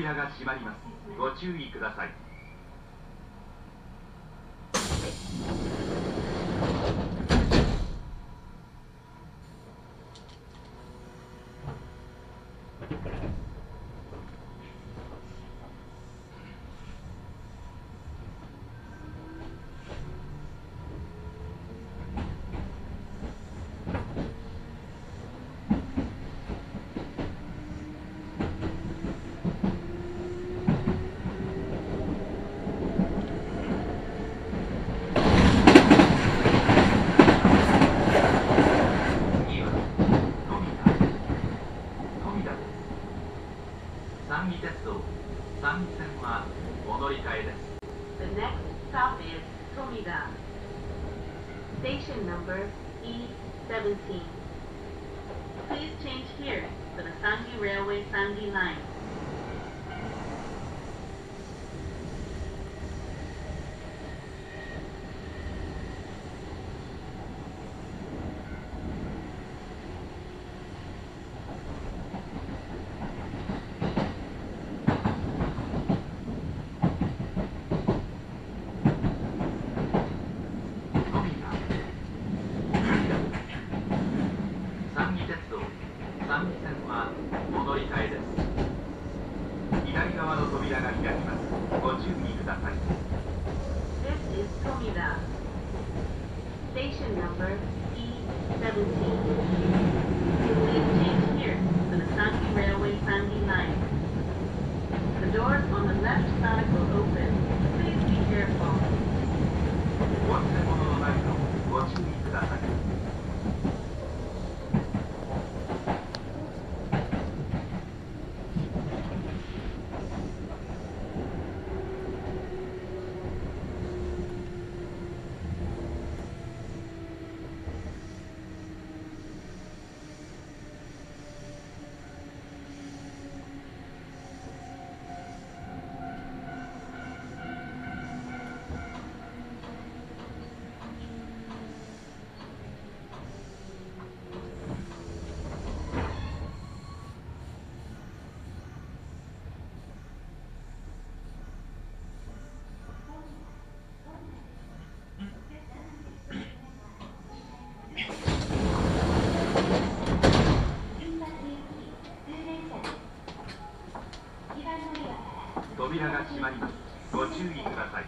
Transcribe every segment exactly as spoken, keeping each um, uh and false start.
扉が閉まります。ご注意ください。The next stop is Tomida. Station number E seventeen. Please change here for the Sangi Railway Sangi line. 左側の扉が開きます。ご注意ください。 This is Tomida. Station number E seventeen. Please change here to the Sangi Railway Sangi line. The doors on the left side will open. Please be careful. お忘れ物のないようご注意ください。 扉が閉まります。ご注意ください。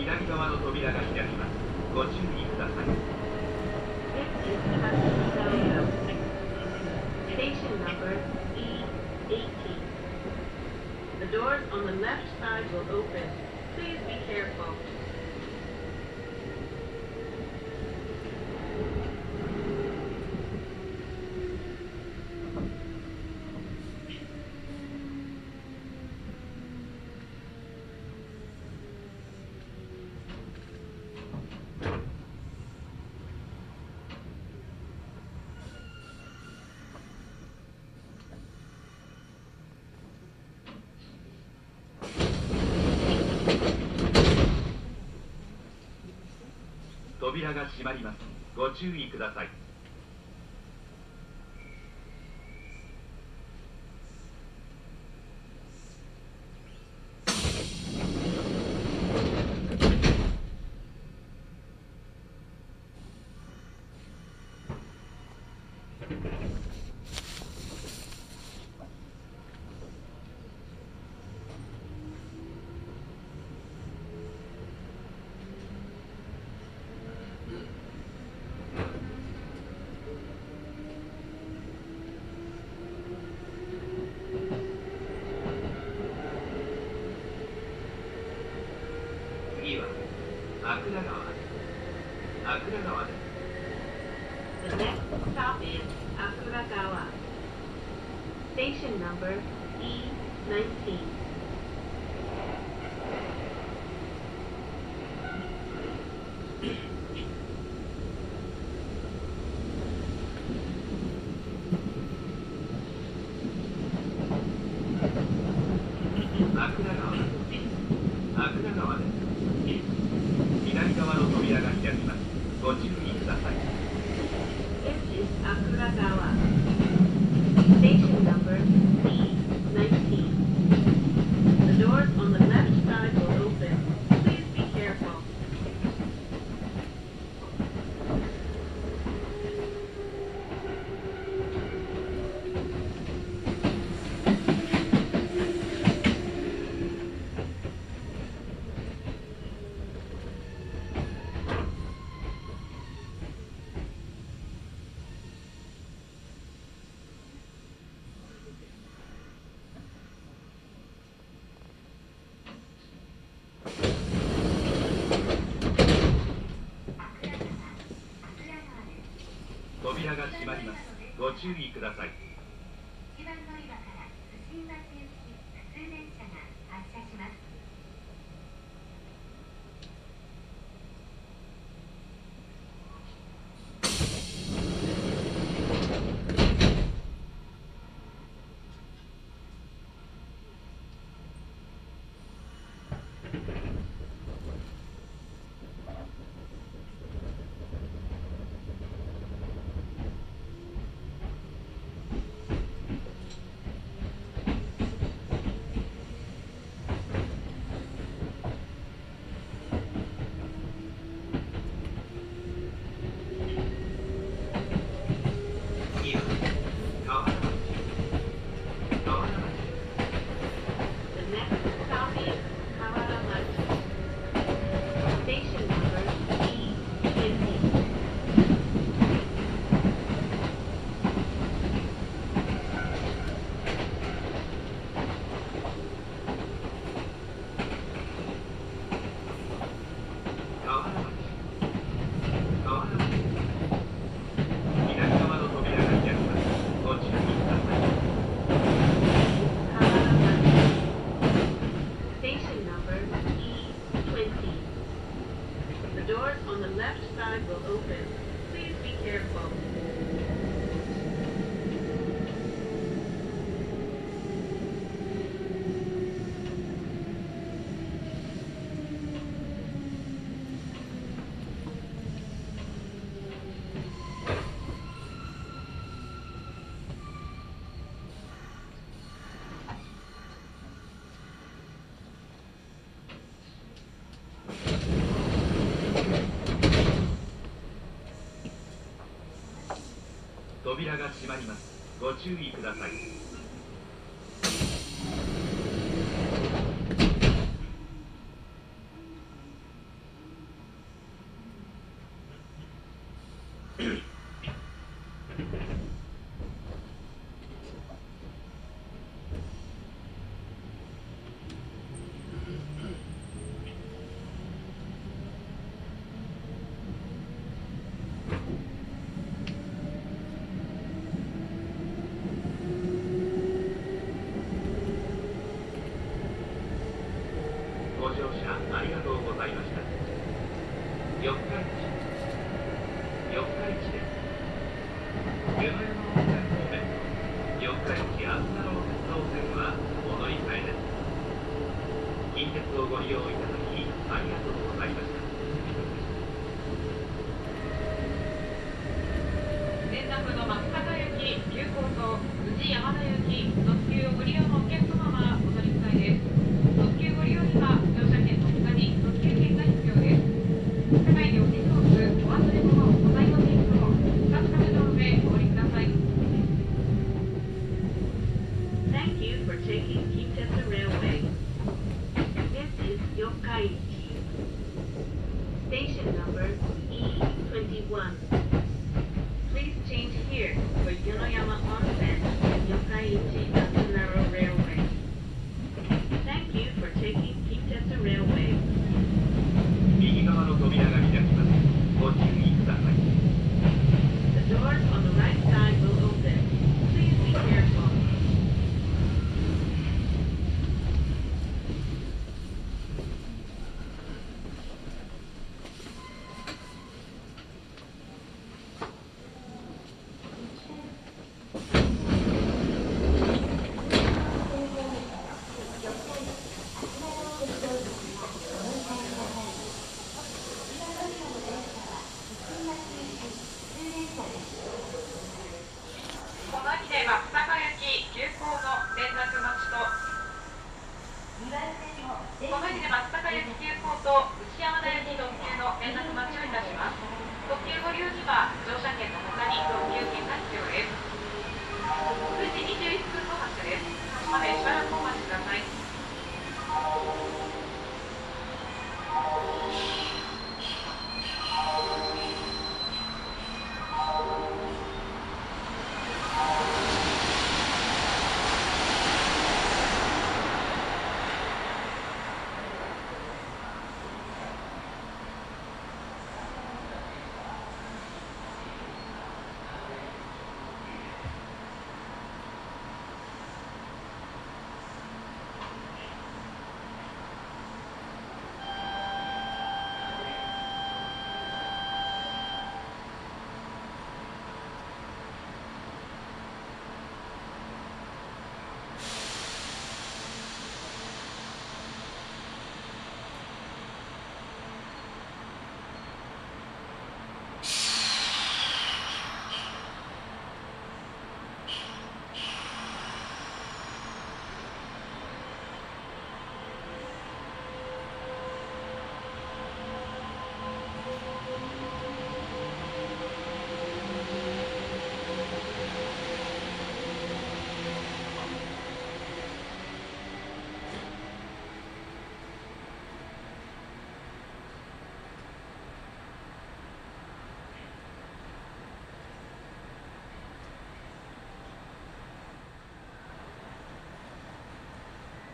左側の扉が開きます。ご注意ください。扉が閉まります。ご注意ください。扉が閉まります。ご注意ください。いちばん乗り場から新松行き普通電車が発車します。扉が閉まります。ご注意ください。近鉄をご利用いただきありがとうございました。の松阪行き急行と宇治山田行き特急をご利用のお客様はお取り扱いです。特急ご利用には乗車券の他に特急券が必要です。車内料金等数お忘れ物をございませんとお確かめの上お降りください。Thank you for taking Tomida Railway. This is Yokai Station number E twenty-one.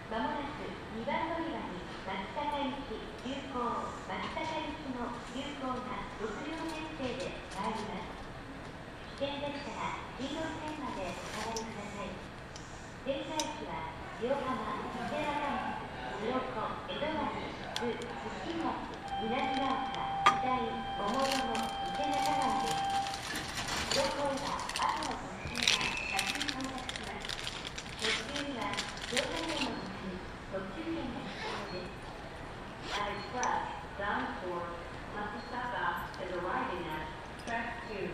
まもなくにばん乗り場に松阪行き急行、松阪行きの急行がろくりょうへんせいで参ります。危険でしたらじゅうよんせんまでお下がりください。電車駅は両浜、伊勢原、塩湖、江戸川、津、津島、南ヶ丘、北井、桃園、池中川です。両方は赤の特急が先に到着します。特急には両方の特急券が必要です。An express bound for Matsusaka is arriving at track two.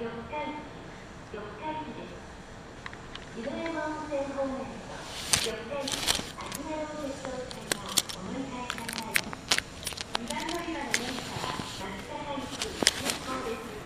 四日市、四日市です。湯戸山温泉方面と四日市、秋名路鉄道線のお乗り換えがあり、にばん乗り場の電車は松阪行き急行です。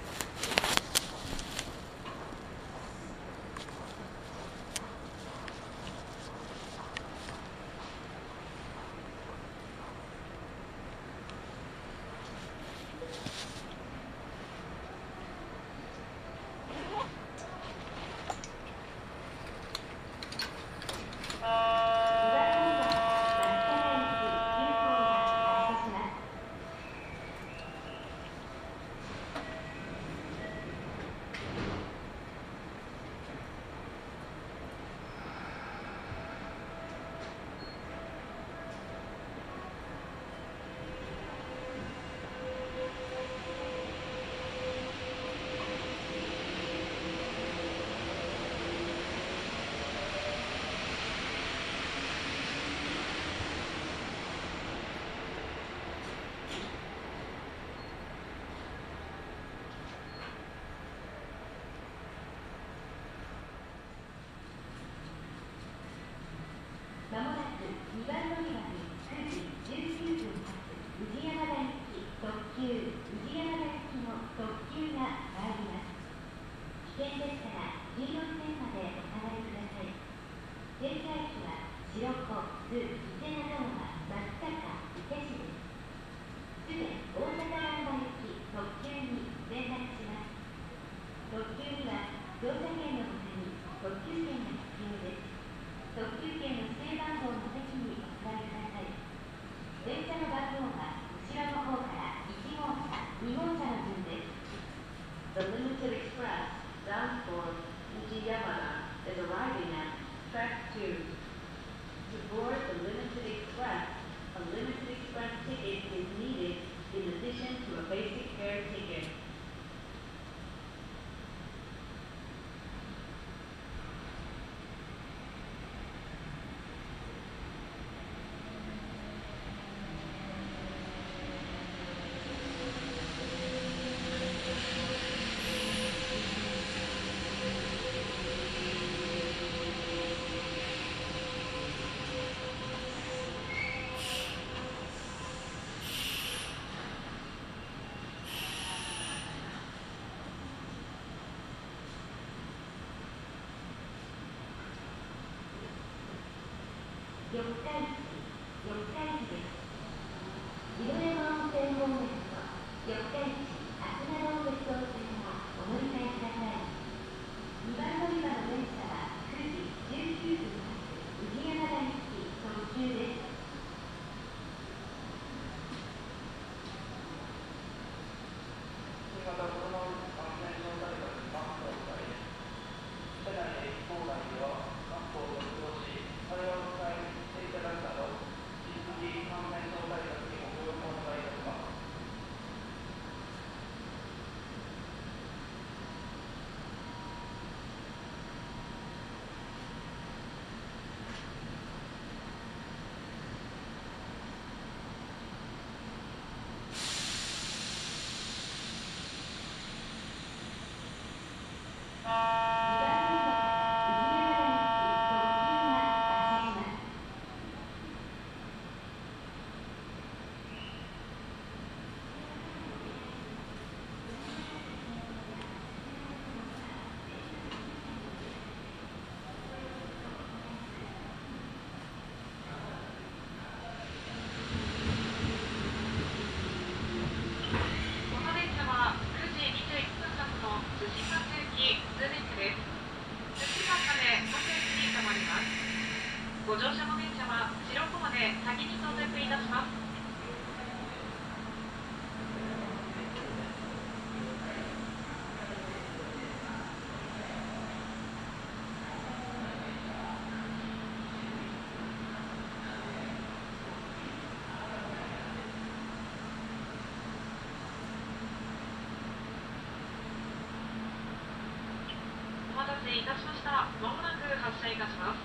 まもなく発車いたします。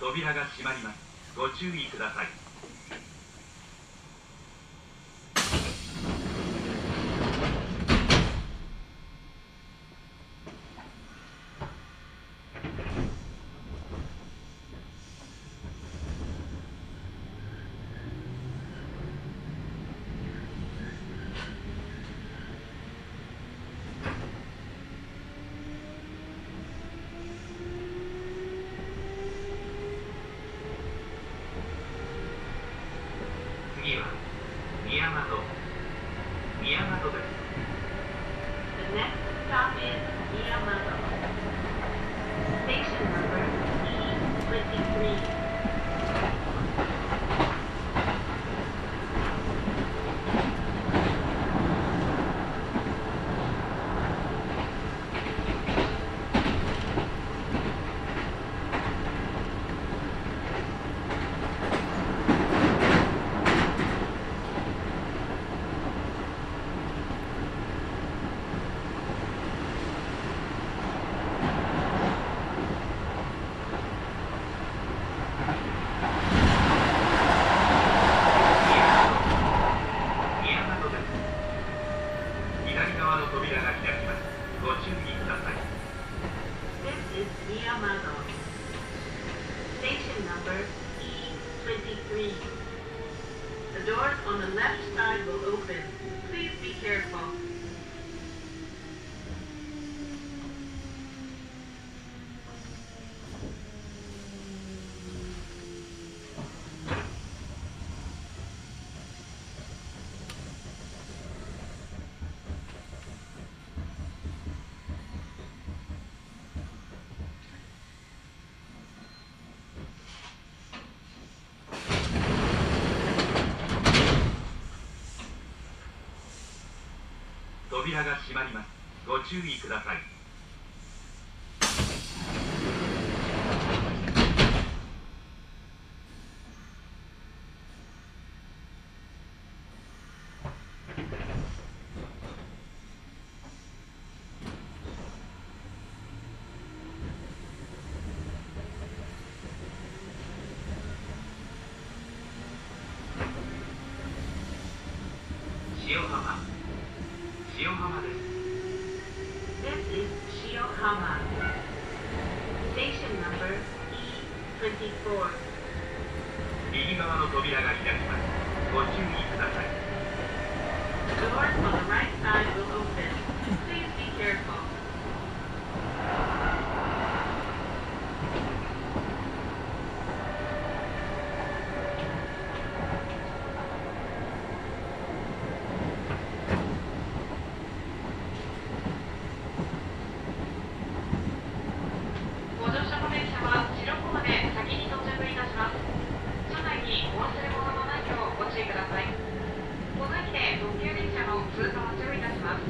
扉が閉まります。ご注意ください。トです。扉が閉まります。ご注意ください。ご注意ください。この駅で特急列車の通過を注意いたします。